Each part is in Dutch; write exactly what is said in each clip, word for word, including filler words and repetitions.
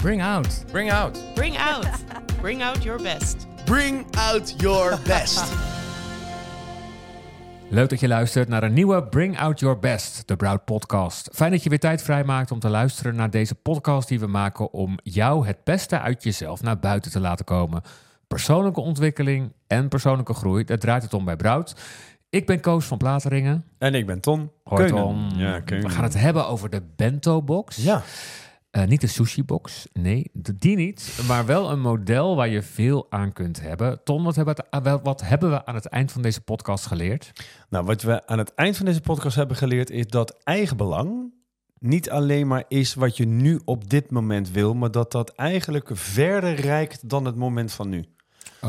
Bring out. Bring out. Bring out. Bring out your best. Bring out your best. Leuk dat je luistert naar een nieuwe Bring Out Your Best, de Brout podcast. Fijn dat je weer tijd vrijmaakt om te luisteren naar deze podcast die we maken om jou het beste uit jezelf naar buiten te laten komen. Persoonlijke ontwikkeling en persoonlijke groei, daar draait het om bij Brout. Ik ben Koos van Plateringen. En ik ben Ton Keunen. Ja, we gaan het hebben over de Bentobox. Ja. Uh, niet de sushibox, nee, die niet. Maar wel een model waar je veel aan kunt hebben. Ton, wat hebben, het, wat hebben we aan het eind van deze podcast geleerd? Nou, wat we aan het eind van deze podcast hebben geleerd is dat eigenbelang niet alleen maar is wat je nu op dit moment wil, maar dat dat eigenlijk verder reikt dan het moment van nu.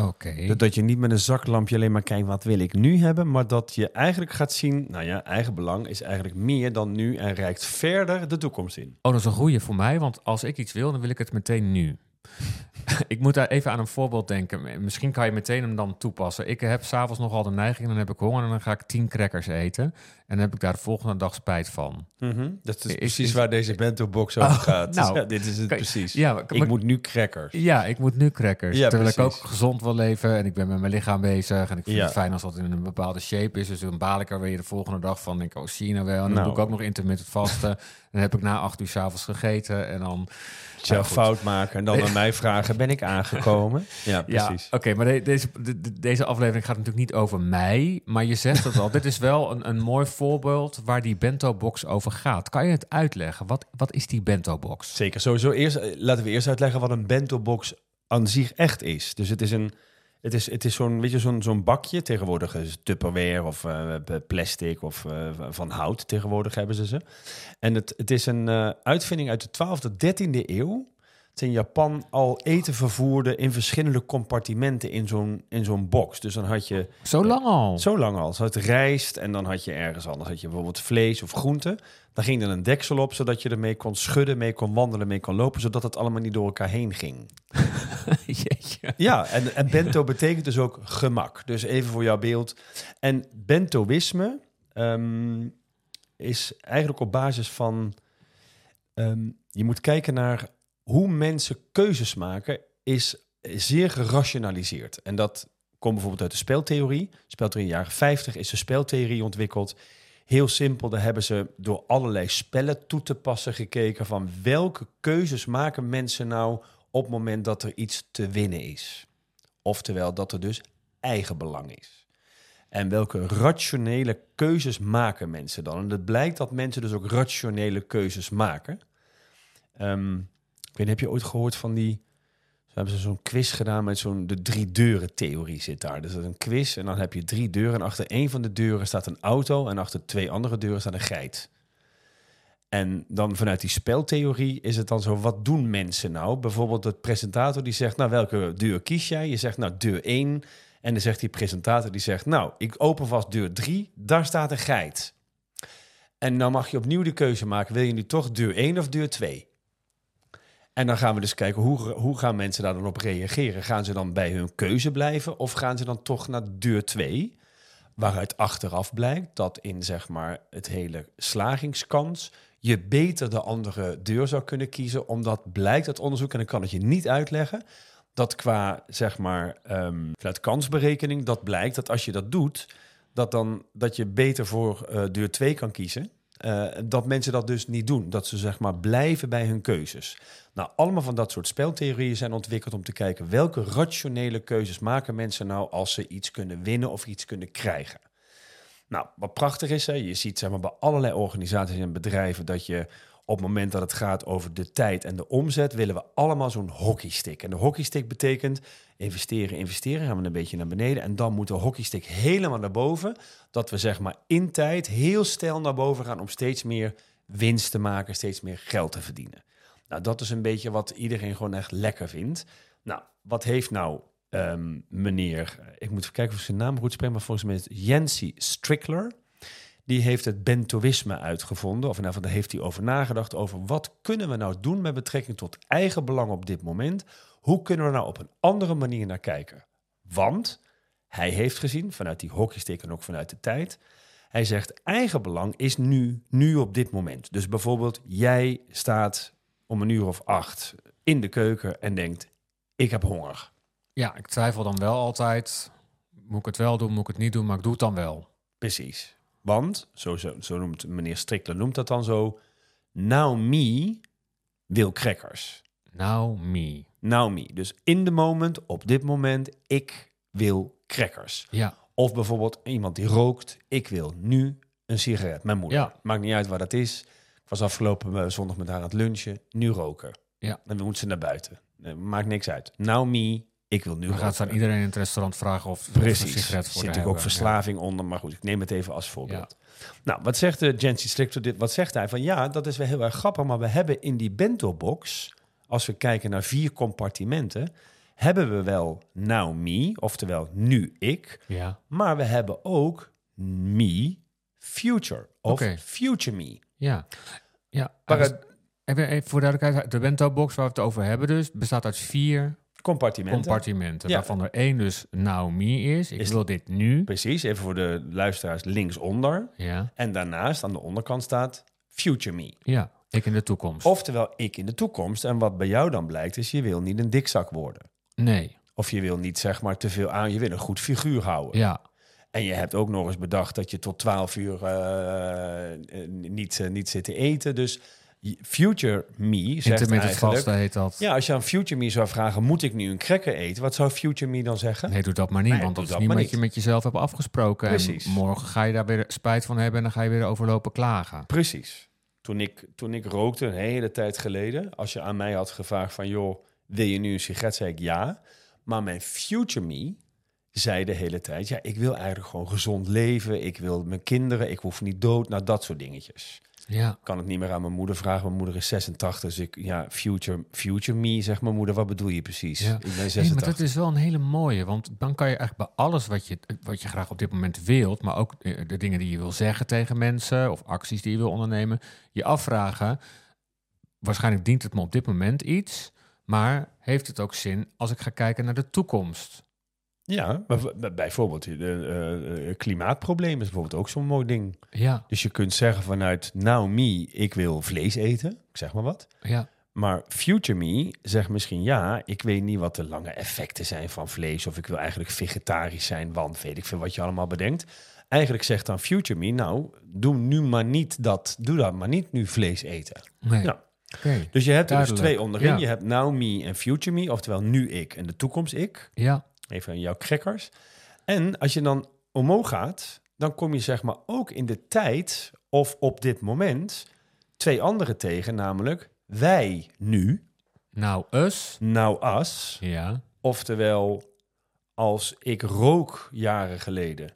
Okay. Dat je niet met een zaklampje alleen maar kijkt, wat wil ik nu hebben? Maar dat je eigenlijk gaat zien, nou ja, eigen belang is eigenlijk meer dan nu en reikt verder de toekomst in. Oh, dat is een goeie voor mij, want als ik iets wil, dan wil ik het meteen nu. Ik moet daar even aan een voorbeeld denken. Misschien kan je meteen hem dan toepassen. Ik heb s'avonds nogal de neiging, dan heb ik honger en dan ga ik tien crackers eten. En dan heb ik daar de volgende dag spijt van. Mm-hmm. Dat is, is precies is, waar deze Bentobox over oh, gaat. Nou, ja, dit is het precies. Ja, maar, ik maar, moet nu crackers. Ja, ik moet nu crackers. Ja, terwijl precies. Ik ook gezond wil leven en ik ben met mijn lichaam bezig. En ik vind ja. het fijn als dat in een bepaalde shape is. Dus dan baal ik er weer de volgende dag van. Denk ik, oh, zie je nou wel. En dan nou. doe ik ook nog intermittent vasten. Dan heb ik na acht uur s'avonds gegeten en dan... Zelf ja, fout maken en dan aan mij vragen, ben ik aangekomen? Ja, precies. Ja, Oké, okay, maar de, deze, de, deze aflevering gaat natuurlijk niet over mij, maar je zegt het al. Dit is wel een, een mooi voorbeeld waar die Bentobox over gaat. Kan je het uitleggen? Wat, wat is die Bentobox? Zeker, sowieso eerst, laten we eerst uitleggen wat een Bentobox aan zich echt is. Dus het is een... Het is, het is zo'n, weet je, zo'n, zo'n bakje. Tegenwoordig is Tupperware of uh, plastic of uh, van hout. Tegenwoordig hebben ze ze. En het, het is een uh, uitvinding uit de twaalfde, dertiende eeuw. Het in Japan al eten vervoerde in verschillende compartimenten in zo'n, in zo'n box. Dus dan had je... Zo lang al? Zo lang al. Ze had rijst en dan had je ergens anders. Had je bijvoorbeeld vlees of groenten. Dan ging er een deksel op, zodat je ermee kon schudden, mee kon wandelen, mee kon lopen, zodat het allemaal niet door elkaar heen ging. Jeetje. Ja, en, en bento betekent dus ook gemak. Dus even voor jouw beeld. En bentoïsme um, is eigenlijk op basis van... Um, je moet kijken naar... Hoe mensen keuzes maken is zeer gerationaliseerd. En dat komt bijvoorbeeld uit de speltheorie. Speltheorie in de jaren vijftig is de speltheorie ontwikkeld. Heel simpel, daar hebben ze door allerlei spellen toe te passen gekeken... van welke keuzes maken mensen nou op het moment dat er iets te winnen is. Oftewel dat er dus eigenbelang is. En welke rationele keuzes maken mensen dan? En het blijkt dat mensen dus ook rationele keuzes maken... Um, Ik weet, heb je ooit gehoord van die... Ze hebben zo'n quiz gedaan met zo'n... De drie deuren theorie zit daar. Dus dat is een quiz en dan heb je drie deuren. En achter één van de deuren staat een auto. En achter twee andere deuren staat een geit. En dan vanuit die speltheorie is het dan zo... Wat doen mensen nou? Bijvoorbeeld de presentator die zegt... Nou, welke deur kies jij? Je zegt, nou, deur één. En dan zegt die presentator die zegt... Nou, ik open vast deur drie. Daar staat een geit. En dan mag je opnieuw de keuze maken. Wil je nu toch deur één of deur twee? En dan gaan we dus kijken, hoe, hoe gaan mensen daar dan op reageren? Gaan ze dan bij hun keuze blijven of gaan ze dan toch naar deur twee? Waaruit achteraf blijkt dat in zeg maar, het hele slagingskans... je beter de andere deur zou kunnen kiezen... omdat blijkt uit onderzoek, en ik kan het je niet uitleggen... dat qua zeg maar, um, vanuit kansberekening dat blijkt dat als je dat doet... dat, dan, dat je beter voor uh, deur twee kan kiezen... Uh, dat mensen dat dus niet doen. Dat ze zeg maar blijven bij hun keuzes. Nou, allemaal van dat soort speltheorieën zijn ontwikkeld... om te kijken welke rationele keuzes maken mensen nou... als ze iets kunnen winnen of iets kunnen krijgen. Nou, wat prachtig is, hè? Je ziet zeg maar, bij allerlei organisaties en bedrijven... dat je op het moment dat het gaat over de tijd en de omzet... willen we allemaal zo'n hockeystick. En de hockeystick betekent investeren, investeren... gaan we een beetje naar beneden... en dan moet de hockeystick helemaal naar boven... dat we zeg maar in tijd heel snel naar boven gaan... om steeds meer winst te maken, steeds meer geld te verdienen. Nou, dat is een beetje wat iedereen gewoon echt lekker vindt. Nou, wat heeft nou um, meneer... ik moet even kijken of ik zijn naam goed spreek... maar volgens mij is het Yancey Strickler... Die heeft het bentoïsme uitgevonden, of nou, daar heeft hij over nagedacht... over wat kunnen we nou doen met betrekking tot eigen belang op dit moment? Hoe kunnen we nou op een andere manier naar kijken? Want hij heeft gezien, vanuit die hockeystick en ook vanuit de tijd... hij zegt, eigen belang is nu, nu op dit moment. Dus bijvoorbeeld, jij staat om een uur of acht in de keuken en denkt, ik heb honger. Ja, ik twijfel dan wel altijd. Moet ik het wel doen, moet ik het niet doen, maar ik doe het dan wel. Precies. Want, zo, zo, zo noemt meneer Strickler noemt dat dan zo, Naomi wil crackers. Naomi. Naomi. Dus in de moment, op dit moment, ik wil crackers. Ja. Of bijvoorbeeld iemand die rookt, ik wil nu een sigaret. Mijn moeder. Ja. Maakt niet uit waar dat is. Ik was afgelopen zondag met haar aan het lunchen. Nu roken. Ja. En dan moet ze naar buiten. Maakt niks uit. Naomi, ik wil nu roken. Gaat aan iedereen in het restaurant vragen of er een sigaret voor te hebben. Zit natuurlijk ook verslaving ja. onder. Maar goed, ik neem het even als voorbeeld. Ja. Nou, wat zegt de Yancey Strickler dit? Wat zegt hij? Van ja, dat is wel heel erg grappig. Maar we hebben in die Bentobox, als we kijken naar vier compartimenten, hebben we wel now me, oftewel nu ik. Ja. Maar we hebben ook me future of okay. future me. Ja. Ja. Para- even, even voor duidelijkheid, de Bentobox waar we het over hebben dus, bestaat uit vier compartimenten. compartimenten ja. Waarvan er één dus now me is. Ik is wil dit nu. Precies, even voor de luisteraars linksonder. Ja. En daarnaast aan de onderkant staat future me. Ja. Ik in de toekomst. Oftewel, ik in de toekomst. En wat bij jou dan blijkt, is je wil niet een dikzak worden. Nee. Of je wil niet, zeg maar, te veel aan. Je wil een goed figuur houden. Ja. En je hebt ook nog eens bedacht dat je tot twaalf uur uh, niet, uh, niet zit te eten. Dus future me zegt eigenlijk... vast heet dat. Ja, als je aan future me zou vragen, moet ik nu een cracker eten? Wat zou future me dan zeggen? Nee, doe dat maar niet. Nee, want dat is dat niet wat je met jezelf hebt afgesproken. Precies. En morgen ga je daar weer spijt van hebben en dan ga je weer overlopen klagen. Precies. Toen ik, toen ik rookte, een hele tijd geleden, als je aan mij had gevraagd van, joh, wil je nu een sigaret? Zei ik ja. Maar mijn future me zei de hele tijd, ja, ik wil eigenlijk gewoon gezond leven. Ik wil mijn kinderen, ik hoef niet dood. Nou, dat soort dingetjes. Ja. Ik kan het niet meer aan mijn moeder vragen. Mijn moeder is zesentachtig, dus ik, ja, future, future me, zegt mijn moeder, wat bedoel je precies? Ja. Ik ben zesentachtig. Hey, maar dat is wel een hele mooie, want dan kan je eigenlijk bij alles wat je, wat je graag op dit moment wilt, maar ook de dingen die je wil zeggen tegen mensen of acties die je wil ondernemen, je afvragen, waarschijnlijk dient het me op dit moment iets, maar heeft het ook zin als ik ga kijken naar de toekomst? Ja, bijvoorbeeld uh, uh, klimaatprobleem is bijvoorbeeld ook zo'n mooi ding. Ja. Dus je kunt zeggen vanuit now me, ik wil vlees eten, ik zeg maar wat. Ja. Maar future me zegt misschien ja, ik weet niet wat de lange effecten zijn van vlees, of ik wil eigenlijk vegetarisch zijn, want weet ik veel wat je allemaal bedenkt. Eigenlijk zegt dan future me, nou, doe nu maar niet dat, doe dat maar niet nu vlees eten. Nee. Nou, okay. Dus je hebt er Duidelijk. dus twee onderin. Ja. Je hebt now me en future me, oftewel nu ik en de toekomst ik. Ja. Even aan jouw crackers. En als je dan omhoog gaat, dan kom je zeg maar ook in de tijd of op dit moment twee anderen tegen, namelijk wij nu. Nou us. Nou us. Ja. Oftewel, als ik rook jaren geleden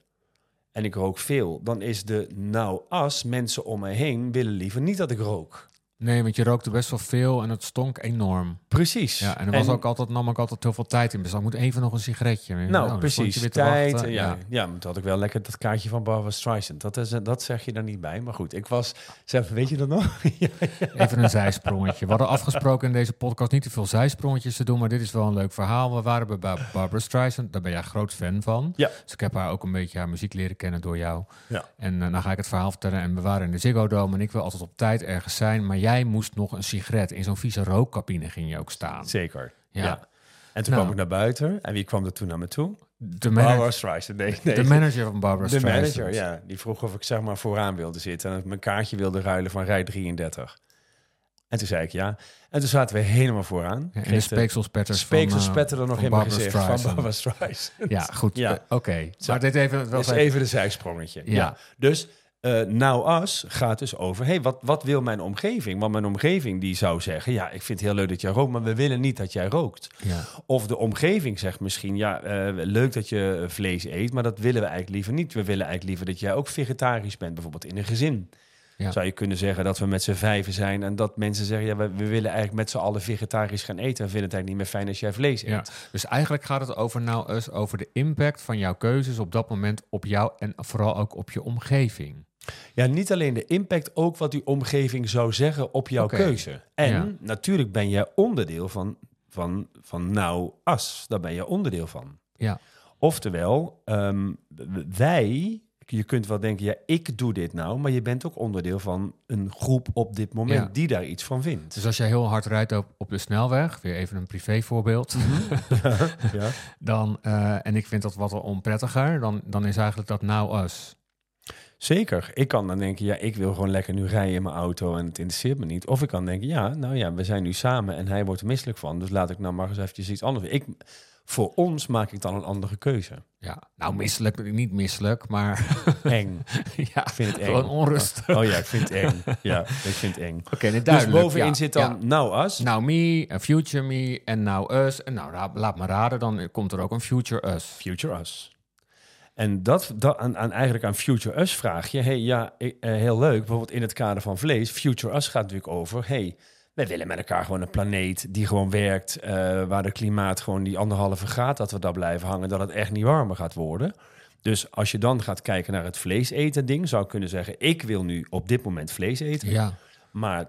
en ik rook veel, dan is de nou us, mensen om me heen willen liever niet dat ik rook. Nee, want je rookte best wel veel en het stonk enorm. Precies. Ja, en er was en, ook altijd, nam ik altijd heel veel tijd in beslag. Ik moet even nog een sigaretje. Nou, nou precies. Je tijd. Ja, ja. ja, maar toen had ik wel lekker dat kaartje van Barbra Streisand. Dat, is, dat zeg je daar niet bij. Maar goed, ik was... Zelf, weet je dat nog? ja, ja. Even een zijsprongetje. We hadden afgesproken in deze podcast niet te veel zijsprongetjes te doen, maar dit is wel een leuk verhaal. We waren bij Barbra Streisand. Daar ben jij groot fan van. Ja. Dus ik heb haar ook een beetje haar muziek leren kennen door jou. Ja. En uh, dan ga ik het verhaal vertellen. En we waren in de Ziggo Dome en ik wil altijd op tijd ergens zijn, maar jij moest nog een sigaret. In zo'n vieze rookcabine ging je ook staan. Zeker, ja. ja. En toen nou. kwam ik naar buiten. En wie kwam er toen naar me toe? De manager, Barbra Streisand. Nee, nee. De manager van Barbra Streisand. De manager, ja. Die vroeg of ik zeg maar vooraan wilde zitten. En mijn kaartje wilde ruilen van rij drieëndertig. En toen zei ik ja. En toen zaten we helemaal vooraan. Ja, en de speekselspetters speekselspetter er nog in mijn gezicht van Barbra Streisand. Ja, goed. Ja. Uh, Oké. Okay. Maar dit even... Dat is even, even de zijsprongetje. Ja. ja. Dus... Uh, nou as gaat dus over, hey, wat, wat wil mijn omgeving? Want mijn omgeving die zou zeggen, ja, ik vind het heel leuk dat jij rookt, maar we willen niet dat jij rookt. Ja. Of de omgeving zegt misschien, ja, uh, leuk dat je vlees eet, maar dat willen we eigenlijk liever niet. We willen eigenlijk liever dat jij ook vegetarisch bent, bijvoorbeeld in een gezin. Ja. Zou je kunnen zeggen dat we met z'n vijven zijn en dat mensen zeggen, ja, we, we willen eigenlijk met z'n allen vegetarisch gaan eten. We vinden het eigenlijk niet meer fijn als jij vlees eet. Ja. Dus eigenlijk gaat het over nou us, over de impact van jouw keuzes op dat moment op jou en vooral ook op je omgeving. Ja, niet alleen de impact, ook wat die omgeving zou zeggen op jouw okay. keuze. En ja. natuurlijk ben jij onderdeel van, van, van nou as. Daar ben je onderdeel van. Ja. Oftewel, um, wij Je kunt wel denken, ja, ik doe dit nou, maar je bent ook onderdeel van een groep op dit moment ja. die daar iets van vindt. Dus als jij heel hard rijdt op, op de snelweg, weer even een privévoorbeeld, ja, ja. dan uh, en ik vind dat wat wel onprettiger, dan, dan is eigenlijk dat nou us. Zeker. Ik kan dan denken, ja, ik wil gewoon lekker nu rijden in mijn auto en het interesseert me niet. Of ik kan denken, ja, nou ja, we zijn nu samen en hij wordt er misselijk van, dus laat ik nou maar eens eventjes iets anders. Ik... Voor ons maak ik dan een andere keuze. Ja, nou misselijk, niet misselijk, maar... Eng. Ja, ik vind het eng. Gewoon onrustig. Oh ja, ik vind het eng. Ja, ik vind het eng. Oké, okay, duidelijk. Dus bovenin ja, zit dan ja. now us. Now me, a future me en now us. En nou, laat me raden, dan komt er ook een future us. Future us. En dat, dat aan, aan eigenlijk aan future us vraag je... hey, ja, heel leuk, bijvoorbeeld in het kader van vlees... future us gaat natuurlijk over... hey, we willen met elkaar gewoon een planeet die gewoon werkt... Uh, waar het klimaat gewoon die anderhalve graad dat we daar blijven hangen... dat het echt niet warmer gaat worden. Dus als je dan gaat kijken naar het vlees eten ding... zou ik kunnen zeggen, ik wil nu op dit moment vlees eten. Ja. Maar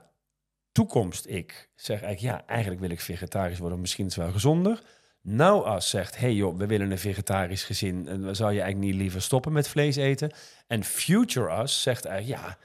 toekomst ik zeg eigenlijk... ja, eigenlijk wil ik vegetarisch worden, misschien is het wel gezonder. Nou, als zegt, hey joh, we willen een vegetarisch gezin... zou je eigenlijk niet liever stoppen met vlees eten? En future us zegt eigenlijk, ja...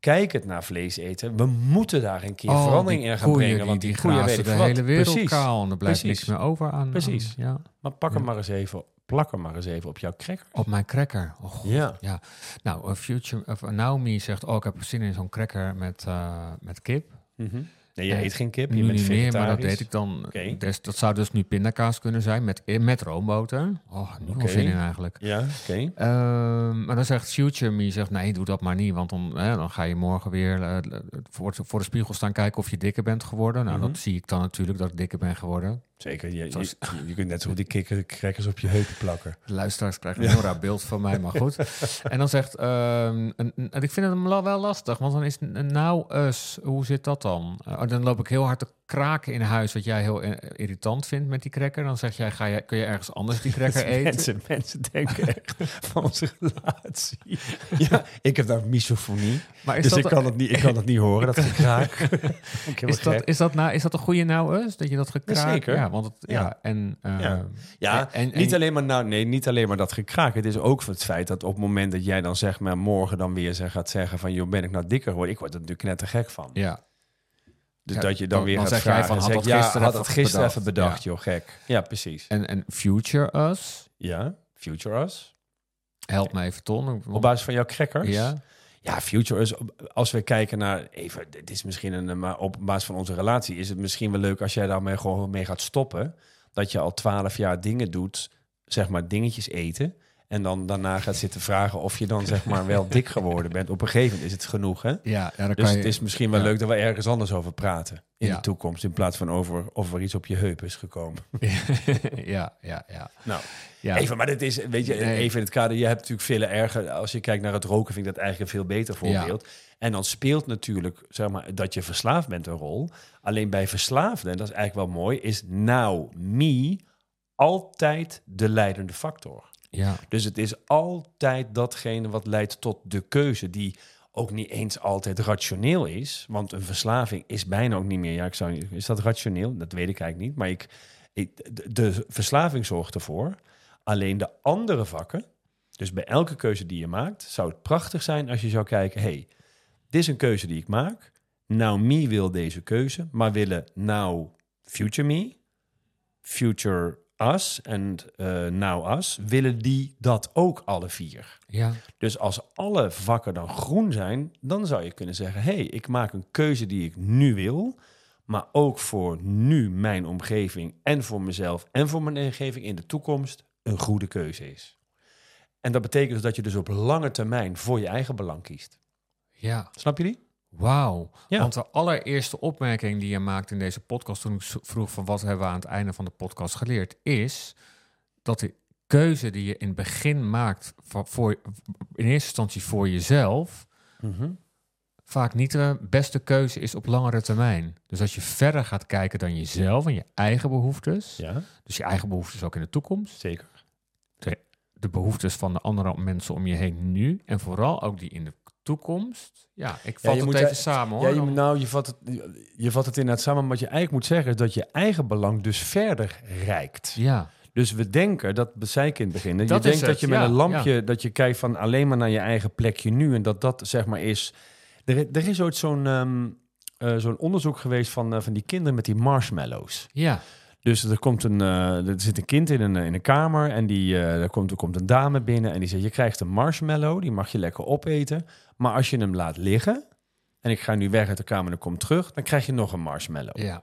Kijk het naar vlees eten. We moeten daar een keer oh, verandering in gaan brengen. Die, want die, die koeien weet ik de wat. hele wereld Precies. kaal. En er blijft Precies. niks meer over aan. Precies. Aan, ja. Maar pak hem ja. maar eens even. Plak hem maar eens even op jouw cracker. Op mijn cracker. Oh, ja. ja. Nou, future, uh, Naomi zegt ook: oh, ik heb zin in zo'n cracker met, uh, met kip. Mm-hmm. Nee, je en, eet geen kip. Je bent vegetarisch. Maar dat deed ik dan. Okay. Des, dat zou dus nu pindakaas kunnen zijn met, met roomboter. Oh, nu okay. zin in eigenlijk. Ja, oké. Okay. Uh, maar dan zegt Future Me, zegt nee, doe dat maar niet. Want dan, eh, dan ga je morgen weer uh, voor, voor de spiegel staan kijken of je dikker bent geworden. Nou, mm-hmm. dat zie ik dan natuurlijk, dat ik dikker ben geworden. Zeker, je, Zoals, je, je kunt net zo goed die kikker, crackers op je heupen plakken. Luisteraars krijgen een Nora beeld van mij, maar goed. En dan zegt, uh, een, een, ik vind het wel lastig, want dan is nou us, hoe zit dat dan? Uh, dan loop ik heel hard te kraken in huis, wat jij heel irritant vindt met die cracker. Dan zeg jij, ga je, kun je ergens anders die cracker eten? Mensen, mensen denken echt van onze relatie. Ja, ik heb daar misofonie, maar is dus dat ik, kan het niet, ik kan het niet horen, dat gekraak. Is dat, is, dat nou, is dat een goede nou us, dat je dat gekraak? Ja, zeker. Ja, want het, ja. ja, en, uh, ja. ja en, en, en niet alleen maar nou, nee, niet alleen maar dat gekraak. Het is ook het feit dat op het moment dat jij dan zeg maar morgen dan weer zeg, gaat zeggen van joh, ben ik nou dikker geworden? Ik word er natuurlijk knettergek van. Ja. Dus ja, dat je dan, dan weer dan gaat zeg vragen van, had dat gisteren, ja, had dat gisteren bedacht. even bedacht, ja. joh, gek. Ja, precies. En, en future us? Ja, future us. Help me even, Ton. Op basis van jouw crackers? Ja. Ja, future is, als we kijken naar, even, dit is misschien een, maar op basis van onze relatie is het misschien wel leuk als jij daarmee gewoon mee gaat stoppen. Dat je al twaalf jaar dingen doet, zeg maar dingetjes eten. En dan daarna gaat zitten vragen of je dan zeg maar wel dik geworden bent. Op een gegeven moment is het genoeg, hè? Ja, ja, dan dus kan je, het is misschien wel ja. leuk dat we ergens anders over praten in ja. de toekomst. In plaats van over of er iets op je heup is gekomen. ja, ja, ja. Nou, ja. even, maar dit is, weet je, nee. even in het kader. Je hebt natuurlijk veel erger, als je kijkt naar het roken, vind ik dat eigenlijk een veel beter voorbeeld. Ja. En dan speelt natuurlijk, zeg maar, dat je verslaafd bent een rol. Alleen bij verslaafden, en dat is eigenlijk wel mooi, is now me altijd de leidende factor. Ja. Dus het is altijd datgene wat leidt tot de keuze... die ook niet eens altijd rationeel is. Want een verslaving is bijna ook niet meer... Ja, ik zou, is dat rationeel? Dat weet ik eigenlijk niet. Maar ik, ik, de, de verslaving zorgt ervoor. Alleen de andere vakken... dus bij elke keuze die je maakt... zou het prachtig zijn als je zou kijken... hey, dit is een keuze die ik maak. Nou, me wil deze keuze. Maar willen nou future me... future... us en uh, now us, willen die dat ook alle vier. Ja. Dus als alle vakken dan groen zijn, dan zou je kunnen zeggen... hey, ik maak een keuze die ik nu wil... maar ook voor nu mijn omgeving en voor mezelf... en voor mijn omgeving in de toekomst een goede keuze is. En dat betekent dus dat je dus op lange termijn voor je eigen belang kiest. Ja. Snap je die? Wauw, ja. Want de allereerste opmerking die je maakt in deze podcast... toen ik vroeg van wat hebben we aan het einde van de podcast geleerd... is dat de keuze die je in het begin maakt... voor, in eerste instantie voor jezelf... Mm-hmm. vaak niet de beste keuze is op langere termijn. Dus als je verder gaat kijken dan jezelf en je eigen behoeftes... Ja. Dus je eigen behoeftes ook in de toekomst... Zeker. De, de behoeftes van de andere mensen om je heen nu... en vooral ook die in de toekomst. Ja, ik vat ja, het even ja, samen hoor. Ja, je, nou, je vat, het, je, je vat het inderdaad samen. Maar wat je eigenlijk moet zeggen is dat je eigen belang dus verder reikt. Ja. Dus we denken, dat zei ik in het begin. Dat je denkt het. dat je met ja, een lampje, ja. dat je kijkt van alleen maar naar je eigen plekje nu. En dat dat zeg maar is... Er, er is ooit zo'n um, uh, zo'n onderzoek geweest van, uh, van die kinderen met die marshmallows. Ja. Dus er, komt een, uh, er zit een kind in een, in een kamer en die, uh, er, komt, er komt een dame binnen en die zegt, je krijgt een marshmallow, die mag je lekker opeten. Maar als je hem laat liggen en ik ga nu weg uit de kamer en ik kom terug, dan krijg je nog een marshmallow. Ja.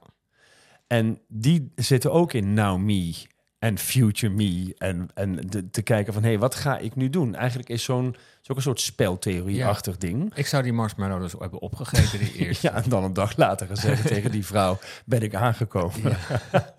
En die zitten ook in Now Me en Future Me en, en de, te kijken van, hé, hey, wat ga ik nu doen? Eigenlijk is zo'n is ook een soort speltheorie-achtig ja. ding. Ik zou die marshmallow dus hebben opgegeten, die eerste. Ja, en dan een dag later gezegd tegen die vrouw, ben ik aangekomen. Ja,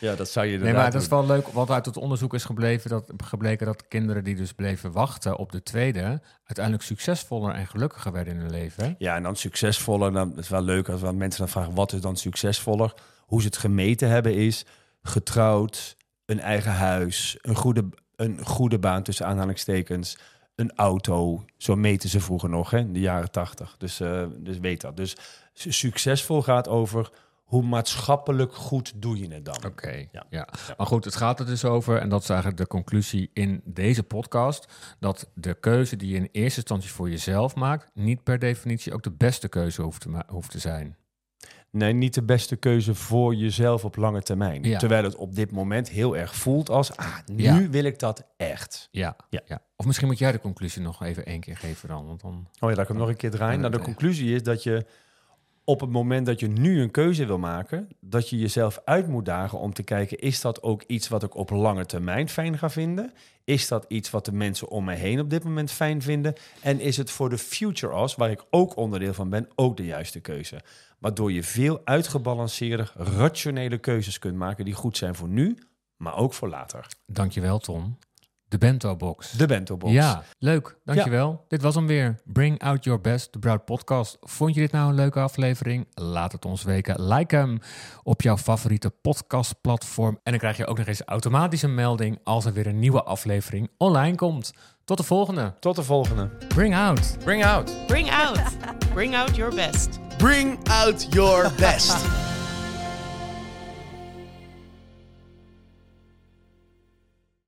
ja dat zou je inderdaad Nee, maar dat is wel leuk, want uit het onderzoek is gebleven dat, gebleken dat kinderen die dus bleven wachten op de tweede, uiteindelijk succesvoller en gelukkiger werden in hun leven. Ja, en dan succesvoller, dan is het wel leuk als we aan mensen dan vragen, wat is dan succesvoller? Hoe ze het gemeten hebben is getrouwd, een eigen huis, een goede, een goede baan tussen aanhalingstekens, een auto. Zo meten ze vroeger nog, hè, in de jaren tachtig. Dus, uh, dus weet dat. Dus succesvol gaat over hoe maatschappelijk goed doe je het dan. Oké, okay, ja. Ja. ja. Maar goed, het gaat er dus over, en dat is eigenlijk de conclusie in deze podcast, dat de keuze die je in eerste instantie voor jezelf maakt, niet per definitie ook de beste keuze hoeft te, ma- hoeft te zijn. Nee, niet de beste keuze voor jezelf op lange termijn. Ja. Terwijl het op dit moment heel erg voelt als... ah, nu ja. wil ik dat echt. Ja. Ja. ja. Of misschien moet jij de conclusie nog even één keer geven dan. Want dan oh ja, dat ik hem nog een keer draaien. Nou, de conclusie is dat je op het moment dat je nu een keuze wil maken... dat je jezelf uit moet dagen om te kijken... is dat ook iets wat ik op lange termijn fijn ga vinden? Is dat iets wat de mensen om me heen op dit moment fijn vinden? En is het voor de future as, waar ik ook onderdeel van ben... ook de juiste keuze? Waardoor je veel uitgebalanceerder, rationele keuzes kunt maken... die goed zijn voor nu, maar ook voor later. Dankjewel, Ton. De Bentobox. De Bentobox. Ja, leuk. Dankjewel. Ja. Dit was hem weer. Bring Out Your Best, de Brout podcast. Vond je dit nou een leuke aflevering? Laat het ons weten. Like hem op jouw favoriete podcastplatform. En dan krijg je ook nog eens automatisch een melding... als er weer een nieuwe aflevering online komt. Tot de volgende. Tot de volgende. Bring out. Bring out. Bring out. Bring out your best. Bring out your best.